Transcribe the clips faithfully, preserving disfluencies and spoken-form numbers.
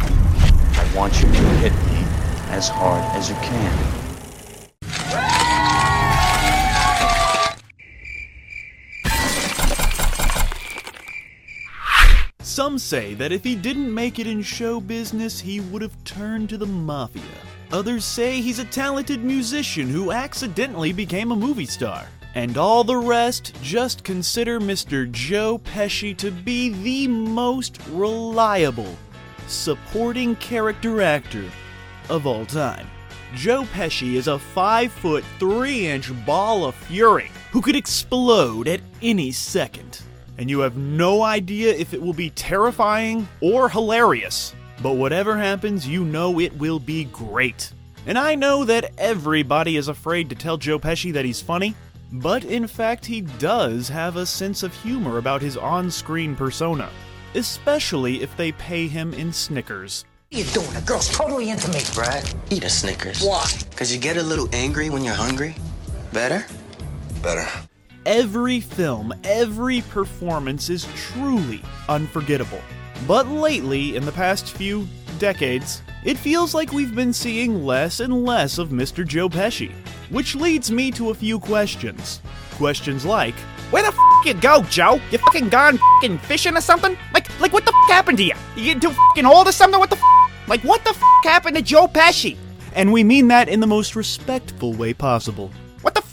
I want you to hit me as hard as you can. Some say that if he didn't make it in show business, he would have turned to the mafia. Others say he's a talented musician who accidentally became a movie star. And all the rest just consider Mister Joe Pesci to be the most reliable supporting character actor of all time. Joe Pesci is a five foot three inch ball of fury who could explode at any second. And you have no idea if it will be terrifying or hilarious. But whatever happens, you know it will be great. And I know that everybody is afraid to tell Joe Pesci that he's funny, but in fact he does have a sense of humor about his on-screen persona, especially if they pay him in Snickers. What are you doing? The girl's totally into me. Brad, eat a Snickers. Why? Because you get a little angry when you're hungry. Better? Better. Every film, every performance is truly unforgettable. But lately, in the past few decades, it feels like we've been seeing less and less of Mister Joe Pesci. Which leads me to a few questions. Questions like, where the f*** you go, Joe? You fucking gone f***ing fishing or something? Like, like what the f*** happened to you? You get too f***ing old or something? What the f***? Like, what the f*** happened to Joe Pesci? And we mean that in the most respectful way possible. What the f***?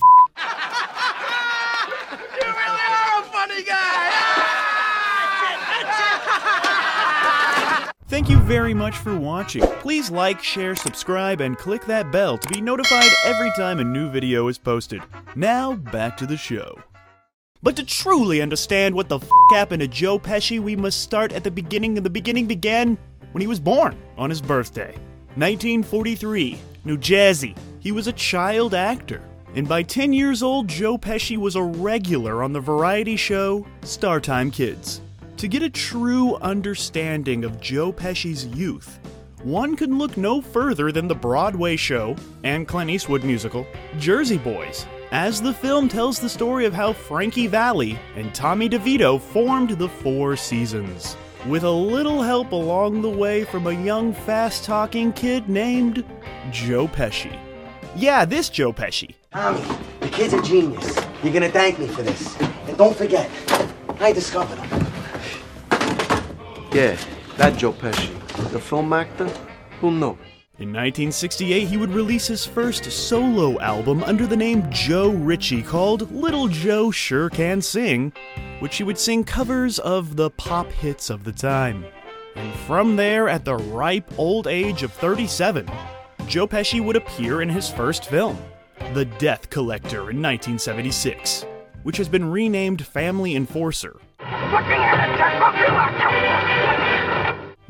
Thank you very much for watching. Please like, share, subscribe, and click that bell to be notified every time a new video is posted. Now, back to the show. But to truly understand what the f*** happened to Joe Pesci, we must start at the beginning, and the beginning began when he was born, on his birthday. nineteen forty-three, New Jersey. He was a child actor, and by ten years old, Joe Pesci was a regular on the variety show Startime Kids. To get a true understanding of Joe Pesci's youth, one can look no further than the Broadway show and Clint Eastwood musical, Jersey Boys, as the film tells the story of how Frankie Valli and Tommy DeVito formed the Four Seasons, with a little help along the way from a young, fast-talking kid named Joe Pesci. Yeah, this Joe Pesci. Tommy, the kid's a genius. You're gonna thank me for this. And don't forget, I discovered him. Yeah, that Joe Pesci, the film actor, who knew? In nineteen sixty-eight, he would release his first solo album under the name Joe Ritchie, called Little Joe Sure Can Sing, which he would sing covers of the pop hits of the time. And from there, at the ripe old age of thirty-seven, Joe Pesci would appear in his first film, The Death Collector, in nineteen seventy-six, which has been renamed Family Enforcer.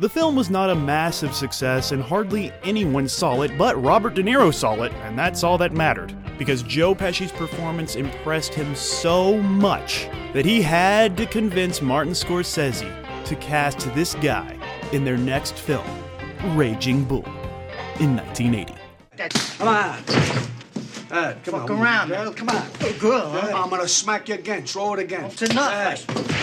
The film was not a massive success, and hardly anyone saw it, but Robert De Niro saw it, and that's all that mattered, because Joe Pesci's performance impressed him so much that he had to convince Martin Scorsese to cast this guy in their next film, Raging Bull, in nineteen eighty. Come on. Uh, come Fuck on, around, girl. Come on. Hey, girl. Uh, I'm gonna smack you again. Throw it again. It's enough. Uh,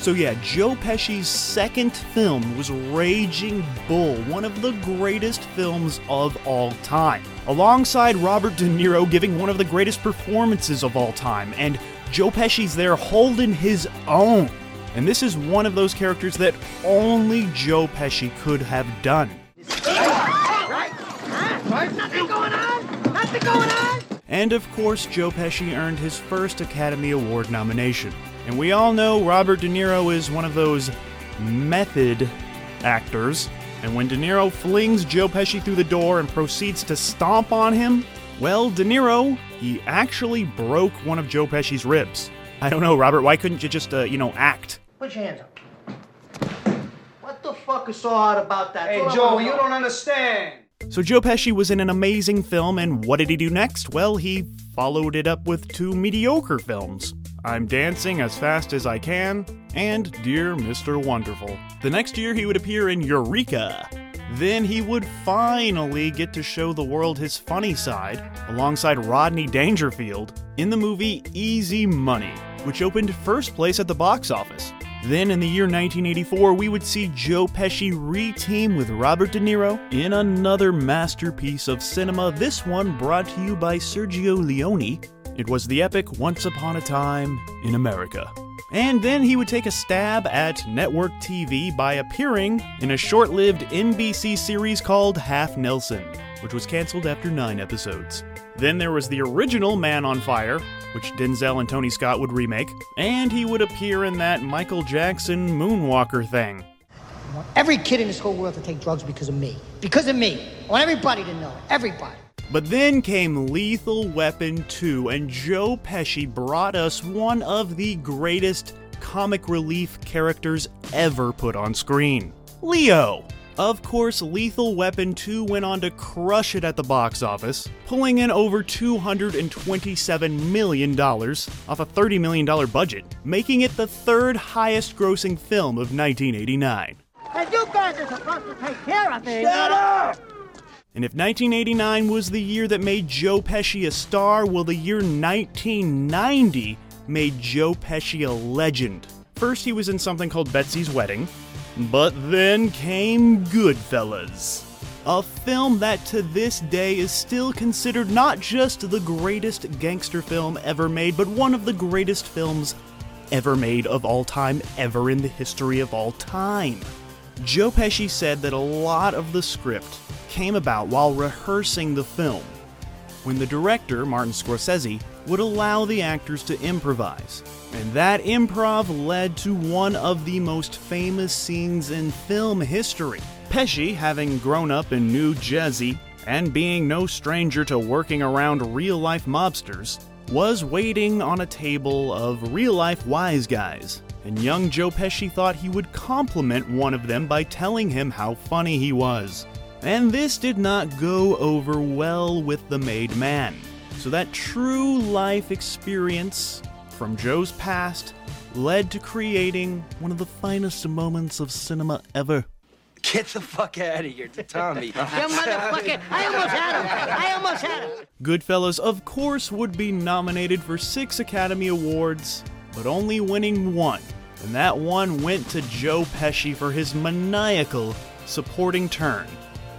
So yeah, Joe Pesci's second film was Raging Bull, one of the greatest films of all time, alongside Robert De Niro giving one of the greatest performances of all time, and Joe Pesci's there holding his own. And this is one of those characters that only Joe Pesci could have done. Right? Right? Nothing going on? Nothing going on? And of course, Joe Pesci earned his first Academy Award nomination. And we all know Robert De Niro is one of those method actors, and when De Niro flings Joe Pesci through the door and proceeds to stomp on him, well, De Niro, he actually broke one of Joe Pesci's ribs. I don't know, Robert, why couldn't you just, uh, you know, act? Put your hands up. What the fuck is so hard about that? Hey, Joe, you don't understand. So Joe Pesci was in an amazing film, and what did he do next? Well, he followed it up with two mediocre films, I'm Dancing As Fast As I Can and Dear Mister Wonderful. The next year he would appear in Eureka. Then he would finally get to show the world his funny side, alongside Rodney Dangerfield, in the movie Easy Money, which opened first place at the box office. Then in the year nineteen eighty-four, we would see Joe Pesci re-team with Robert De Niro in another masterpiece of cinema, this one brought to you by Sergio Leone. It was the epic Once Upon a Time in America. And then he would take a stab at network T V by appearing in a short-lived N B C series called Half Nelson, which was canceled after nine episodes. Then there was the original Man on Fire, which Denzel and Tony Scott would remake, and he would appear in that Michael Jackson Moonwalker thing. I want every kid in this whole world to take drugs because of me. Because of me. I want everybody to know it. Everybody. But then came Lethal Weapon two, and Joe Pesci brought us one of the greatest comic relief characters ever put on screen, Leo. Of course, Lethal Weapon two went on to crush it at the box office, pulling in over two hundred twenty-seven million dollars off a thirty million dollars budget, making it the third highest-grossing film of nineteen eighty-nine. And you guys are supposed to take care of me! Shut up! And if nineteen eighty-nine was the year that made Joe Pesci a star, well, the year nineteen ninety made Joe Pesci a legend. First, he was in something called Betsy's Wedding, but then came Goodfellas, a film that to this day is still considered not just the greatest gangster film ever made, but one of the greatest films ever made of all time, ever in the history of all time. Joe Pesci said that a lot of the script came about while rehearsing the film, when the director, Martin Scorsese, would allow the actors to improvise. And that improv led to one of the most famous scenes in film history. Pesci, having grown up in New Jersey and being no stranger to working around real-life mobsters, was waiting on a table of real-life wise guys. And young Joe Pesci thought he would compliment one of them by telling him how funny he was. And this did not go over well with the made man. So that true life experience from Joe's past led to creating one of the finest moments of cinema ever. Get the fuck out of here, Tommy. You motherfucker, I almost had him. I almost had him. Goodfellas, of course, would be nominated for six Academy Awards, but only winning one. And that one went to Joe Pesci for his maniacal supporting turn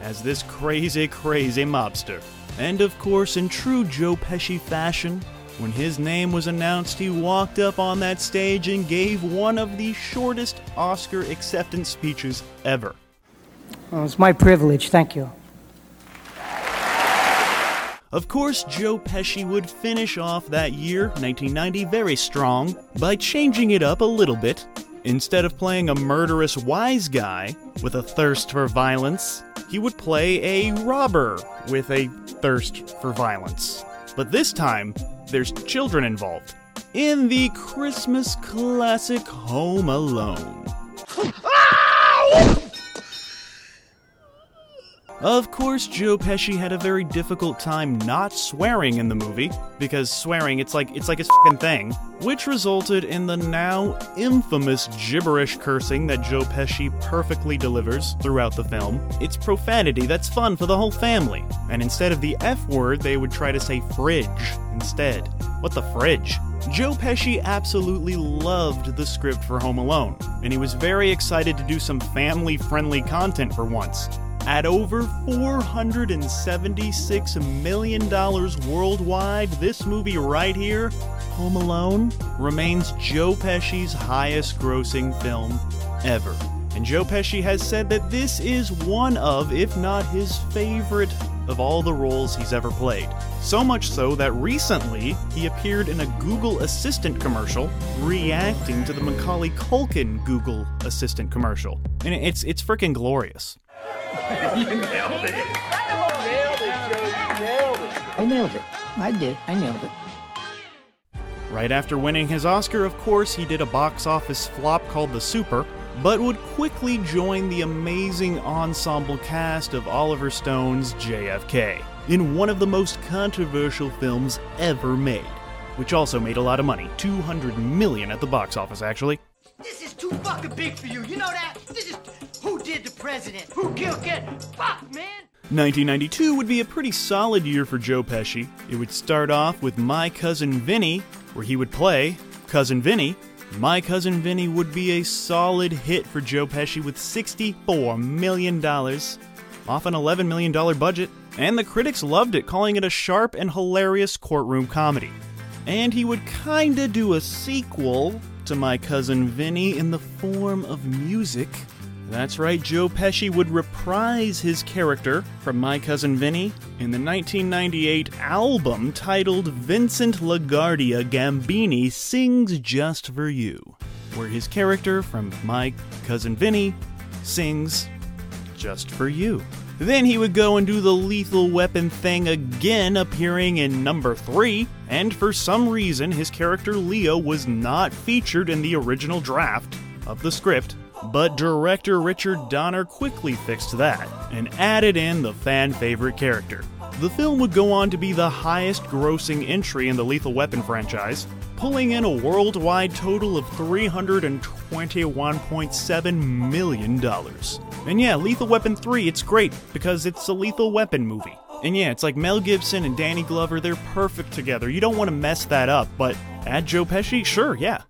as this crazy, crazy mobster. And of course, in true Joe Pesci fashion, when his name was announced, he walked up on that stage and gave one of the shortest Oscar acceptance speeches ever. Well, it's my privilege, thank you. Of course, Joe Pesci would finish off that year, nineteen ninety, very strong by changing it up a little bit. Instead of playing a murderous wise guy with a thirst for violence, he would play a robber with a thirst for violence. But this time, there's children involved in the Christmas classic Home Alone. Of course, Joe Pesci had a very difficult time not swearing in the movie, because swearing, it's like it's like his f***ing thing, which resulted in the now infamous gibberish cursing that Joe Pesci perfectly delivers throughout the film. It's profanity that's fun for the whole family, and instead of the F word, they would try to say fridge instead. What the fridge? Joe Pesci absolutely loved the script for Home Alone, and he was very excited to do some family-friendly content for once. At over four hundred seventy-six million dollars worldwide, this movie right here, Home Alone, remains Joe Pesci's highest-grossing film ever. And Joe Pesci has said that this is one of, if not his favorite, of all the roles he's ever played. So much so that recently, he appeared in a Google Assistant commercial, reacting to the Macaulay Culkin Google Assistant commercial. And it's, it's freaking glorious. You nailed it. You nailed it, Joe. You nailed it. I nailed it. I did. I nailed it. Right after winning his Oscar, of course, he did a box office flop called The Super, but would quickly join the amazing ensemble cast of Oliver Stone's J F K in one of the most controversial films ever made, which also made a lot of money, two hundred million dollars at the box office, actually. This is too fucking big for you, you know that? This is... Who did the president? Who killed Kennedy? Fuck, man! nineteen ninety-two would be a pretty solid year for Joe Pesci. It would start off with My Cousin Vinny, where he would play Cousin Vinny, My Cousin Vinny would be a solid hit for Joe Pesci with sixty-four million dollars off an eleven million dollars budget, and the critics loved it, calling it a sharp and hilarious courtroom comedy. And he would kinda do a sequel to My Cousin Vinny in the form of music. That's right, Joe Pesci would reprise his character from My Cousin Vinny in the nineteen ninety-eight album titled Vincent LaGuardia Gambini Sings Just For You, where his character from My Cousin Vinny sings Just For You. Then he would go and do the Lethal Weapon thing again, appearing in number three, and for some reason his character Leo was not featured in the original draft of the script, but director Richard Donner quickly fixed that and added in the fan-favorite character. The film would go on to be the highest-grossing entry in the Lethal Weapon franchise, pulling in a worldwide total of three hundred twenty-one point seven million dollars. And yeah, Lethal Weapon three, it's great because it's a Lethal Weapon movie. And yeah, it's like Mel Gibson and Danny Glover, they're perfect together. You don't want to mess that up, but add Joe Pesci? Sure, yeah.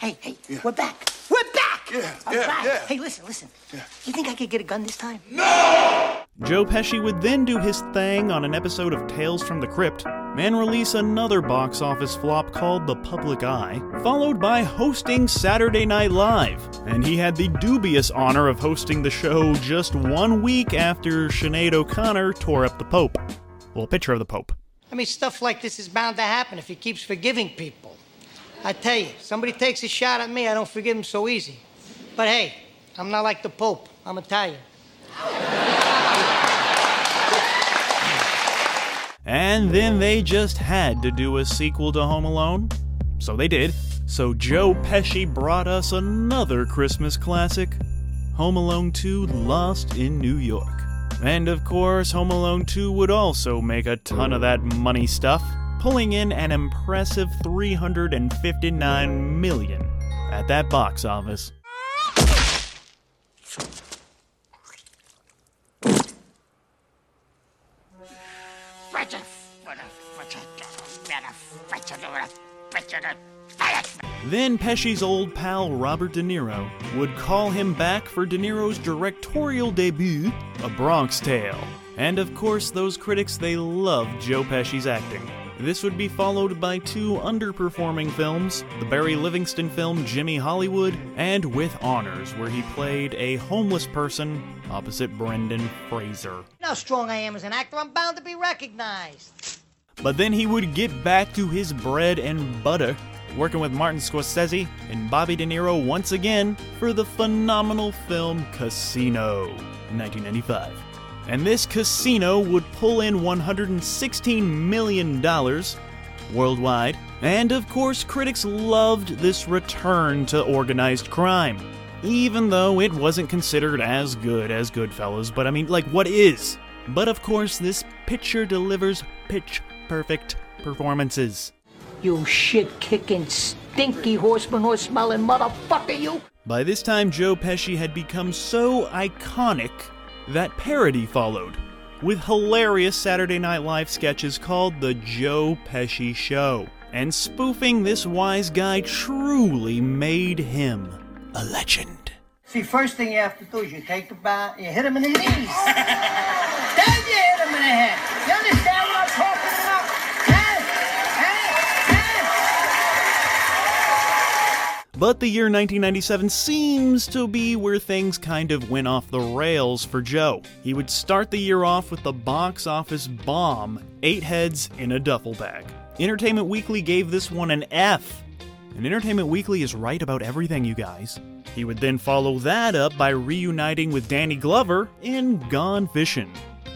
Hey, hey, yeah. We're back. We're back! Yeah, I'm yeah, back. Yeah. Hey, listen, listen. Yeah. You think I could get a gun this time? No! Joe Pesci would then do his thing on an episode of Tales from the Crypt and release another box office flop called The Public Eye, followed by hosting Saturday Night Live. And he had the dubious honor of hosting the show just one week after Sinead O'Connor tore up the Pope. Well, picture of the Pope. I mean, stuff like this is bound to happen if he keeps forgiving people. I tell you, somebody takes a shot at me, I don't forgive him so easy. But hey, I'm not like the Pope. I'm Italian. And then they just had to do a sequel to Home Alone. So they did. So Joe Pesci brought us another Christmas classic, Home Alone two: Lost in New York. And of course, Home Alone two would also make a ton of that money stuff, pulling in an impressive three hundred fifty-nine million dollars at that box office. Then Pesci's old pal Robert De Niro would call him back for De Niro's directorial debut, A Bronx Tale. And of course, those critics, they loved Joe Pesci's acting. This would be followed by two underperforming films, the Barry Livingston film Jimmy Hollywood and With Honors, where he played a homeless person opposite Brendan Fraser. How strong I am as an actor, I'm bound to be recognized. But then he would get back to his bread and butter, working with Martin Scorsese and Bobby De Niro once again for the phenomenal film Casino in nineteen ninety-five. And this Casino would pull in one hundred sixteen million dollars worldwide. And of course, critics loved this return to organized crime, even though it wasn't considered as good as Goodfellas. But I mean, like, what is? But of course, this picture delivers pitch-perfect performances. You shit-kicking, stinky horseman, horse-smelling motherfucker, you! By this time, Joe Pesci had become so iconic that parody followed, with hilarious Saturday Night Live sketches called The Joe Pesci Show. And spoofing this wise guy truly made him a legend. See, first thing you have to do is you take the bat, you hit him in the knees. Then you hit him in the head. You understand what I'm talking about? Hey, hey, hey. But the year nineteen ninety-seven seems to be where things kind of went off the rails for Joe. He would start the year off with the box office bomb, Eight Heads in a Duffel Bag. Entertainment Weekly gave this one an F. And Entertainment Weekly is right about everything, you guys. He would then follow that up by reuniting with Danny Glover in Gone Fishing,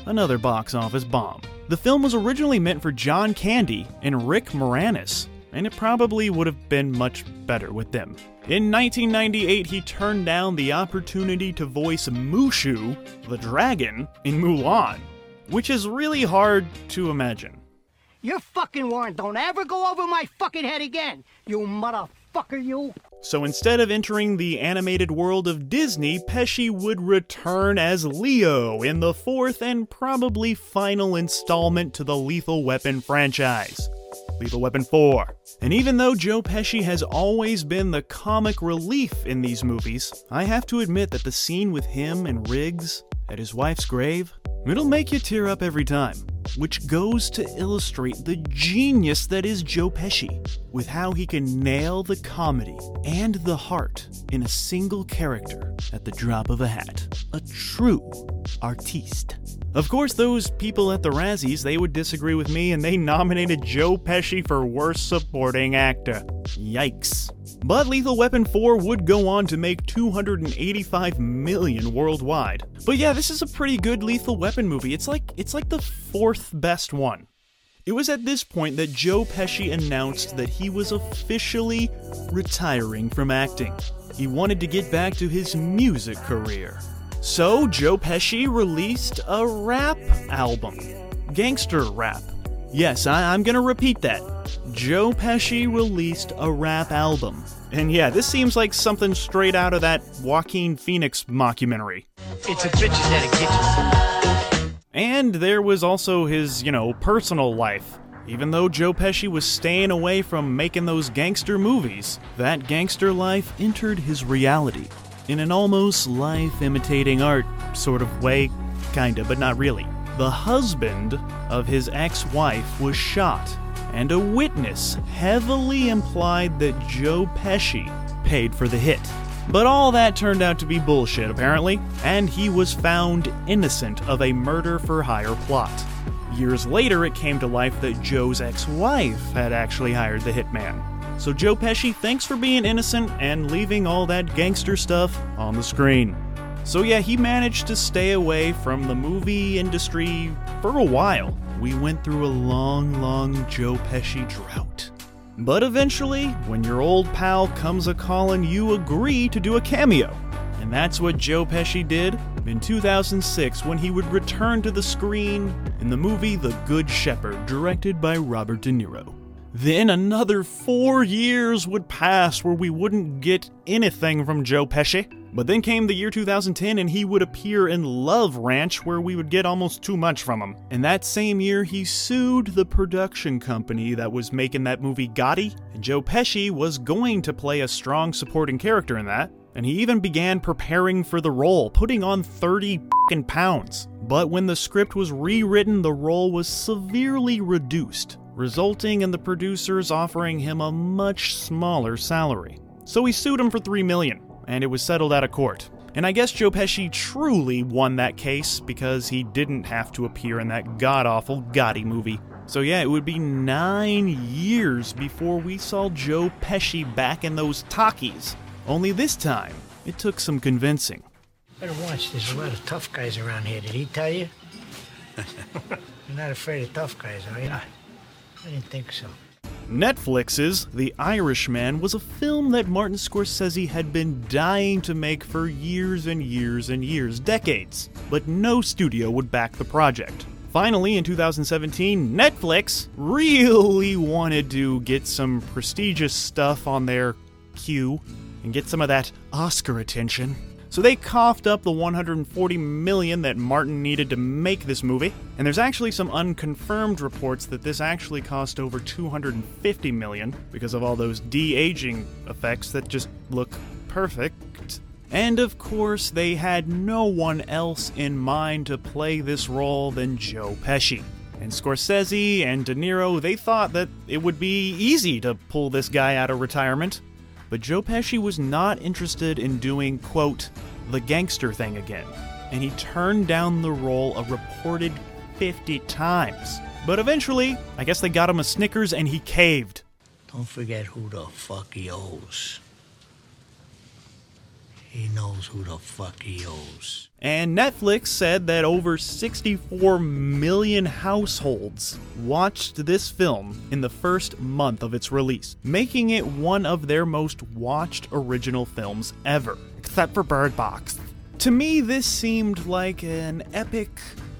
another box office bomb. The film was originally meant for John Candy and Rick Moranis, and it probably would have been much better with them. In nineteen ninety-eight, he turned down the opportunity to voice Mushu, the dragon, in Mulan, which is really hard to imagine. You're fucking warned, don't ever go over my fucking head again, you motherfucker, you. So instead of entering the animated world of Disney, Pesci would return as Leo in the fourth and probably final installment to the Lethal Weapon franchise. Lethal Weapon four. And even though Joe Pesci has always been the comic relief in these movies, I have to admit that the scene with him and Riggs at his wife's grave, it'll make you tear up every time, which goes to illustrate the genius that is Joe Pesci, with how he can nail the comedy and the heart in a single character at the drop of a hat. A true artiste. Of course, those people at the Razzies, they would disagree with me, and they nominated Joe Pesci for Worst Supporting Actor. Yikes. But Lethal Weapon four would go on to make two hundred eighty-five million worldwide. But yeah, this is a pretty good Lethal Weapon movie. It's like it's like the fourth best one. It was at this point that Joe Pesci announced that he was officially retiring from acting. He wanted to get back to his music career. So Joe Pesci released a rap album. Gangster rap. Yes, I- I'm gonna repeat that. Joe Pesci released a rap album. And yeah, this seems like something straight out of that Joaquin Phoenix mockumentary. It's a bitches that'll get you. And there was also his, you know, personal life. Even though Joe Pesci was staying away from making those gangster movies, that gangster life entered his reality in an almost life-imitating art sort of way, kinda, but not really. The husband of his ex-wife was shot, and a witness heavily implied that Joe Pesci paid for the hit. But all that turned out to be bullshit, apparently, and he was found innocent of a murder-for-hire plot. Years later, it came to light that Joe's ex-wife had actually hired the hitman. So Joe Pesci, thanks for being innocent and leaving all that gangster stuff on the screen. So yeah, he managed to stay away from the movie industry for a while. We went through a long, long Joe Pesci drought. But eventually, when your old pal comes a-calling, you agree to do a cameo. And that's what Joe Pesci did in two thousand six when he would return to the screen in the movie The Good Shepherd, directed by Robert De Niro. Then another four years would pass where we wouldn't get anything from Joe Pesci. But then came the year two thousand ten and he would appear in Love Ranch where we would get almost too much from him. And that same year he sued the production company that was making that movie Gotti, and Joe Pesci was going to play a strong supporting character in that. And he even began preparing for the role, putting on thirty fucking pounds. But when the script was rewritten, the role was severely reduced, resulting in the producers offering him a much smaller salary. So he sued him for three million dollars. And it was settled out of court. And I guess Joe Pesci truly won that case because he didn't have to appear in that god-awful Gotti movie. So yeah, it would be nine years before we saw Joe Pesci back in those talkies. Only this time, it took some convincing. Better watch, there's a lot of tough guys around here. Did he tell you? You're not afraid of tough guys, are you? I didn't think so. Netflix's The Irishman was a film that Martin Scorsese had been dying to make for years and years and years, decades, but no studio would back the project. Finally, in two thousand seventeen, Netflix really wanted to get some prestigious stuff on their queue and get some of that Oscar attention. So they coughed up the one hundred forty million dollars that Martin needed to make this movie, and there's actually some unconfirmed reports that this actually cost over two hundred fifty million dollars because of all those de-aging effects that just look perfect. And of course, they had no one else in mind to play this role than Joe Pesci. And Scorsese and De Niro, they thought that it would be easy to pull this guy out of retirement. But Joe Pesci was not interested in doing, quote, the gangster thing again, and he turned down the role a reported fifty times. But eventually, I guess they got him a Snickers and he caved. Don't forget who the fuck he owes. He knows who the fuck he owes. And Netflix said that over sixty-four million households watched this film in the first month of its release, making it one of their most watched original films ever, except for Bird Box. To me, this seemed like an epic,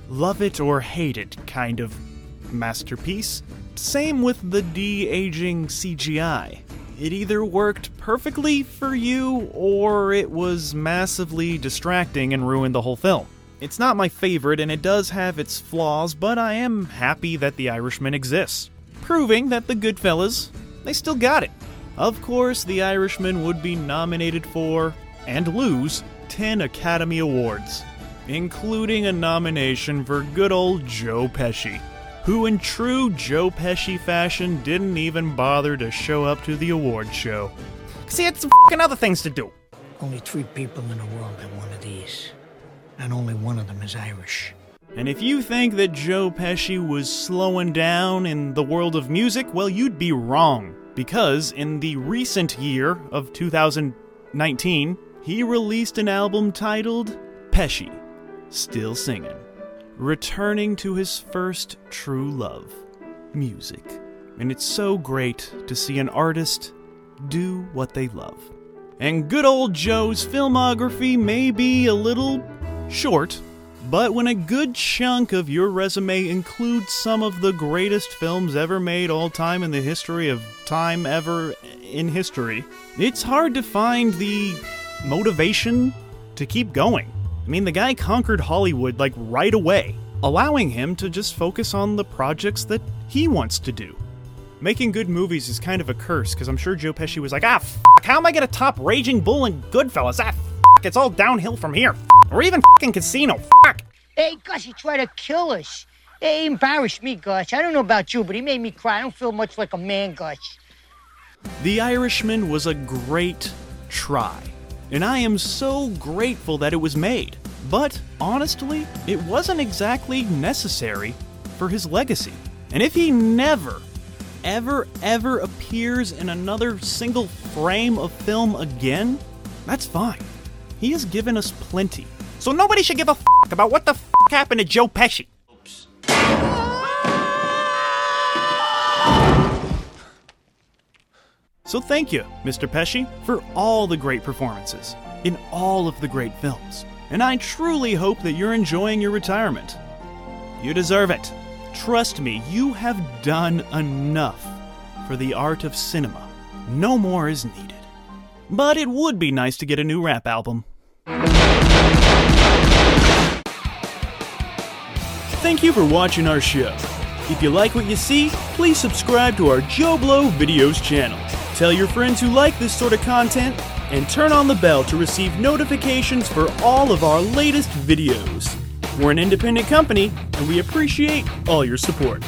love it or hate it kind of masterpiece. Same with the de-aging C G I. It either worked perfectly for you, or it was massively distracting and ruined the whole film. It's not my favorite, and it does have its flaws, but I am happy that The Irishman exists. proving that the Goodfellas, they still got it. Of course, The Irishman would be nominated for, and lose, ten Academy Awards, including a nomination for good old Joe Pesci, who in true Joe Pesci fashion didn't even bother to show up to the award show. 'Cause he had some f***ing other things to do. Only three people in the world have one of these, and only one of them is Irish. And if you think that Joe Pesci was slowing down in the world of music, well, you'd be wrong. Because in the recent year of two thousand nineteen, he released an album titled Pesci, Still Singing, returning to his first true love, music. And it's so great to see an artist do what they love. And good old Joe's filmography may be a little short, but when a good chunk of your resume includes some of the greatest films ever made all time in the history of time ever in history, it's hard to find the motivation to keep going. I mean, the guy conquered Hollywood, like, right away, allowing him to just focus on the projects that he wants to do. Making good movies is kind of a curse, because I'm sure Joe Pesci was like, ah, f***, how am I gonna top Raging Bull and Goodfellas? Ah, f***, it's all downhill from here, f***. Or even f***ing Casino, f***! Hey, Gus, he tried to kill us. Hey, he embarrassed me, Gus. I don't know about you, but he made me cry. I don't feel much like a man, Gus. The Irishman was a great try, and I am so grateful that it was made. But, honestly, it wasn't exactly necessary for his legacy. And if he never, ever, ever appears in another single frame of film again, that's fine. He has given us plenty. So nobody should give a f*** about what the f*** happened to Joe Pesci. Oops. So thank you, Mister Pesci, for all the great performances in all of the great films. And I truly hope that you're enjoying your retirement. You deserve it. Trust me, you have done enough for the art of cinema. No more is needed. But it would be nice to get a new rap album. Thank you for watching our show. If you like what you see, please subscribe to our Joe Blow Videos channel. Tell your friends who like this sort of content, and turn on the bell to receive notifications for all of our latest videos. We're an independent company, and we appreciate all your support.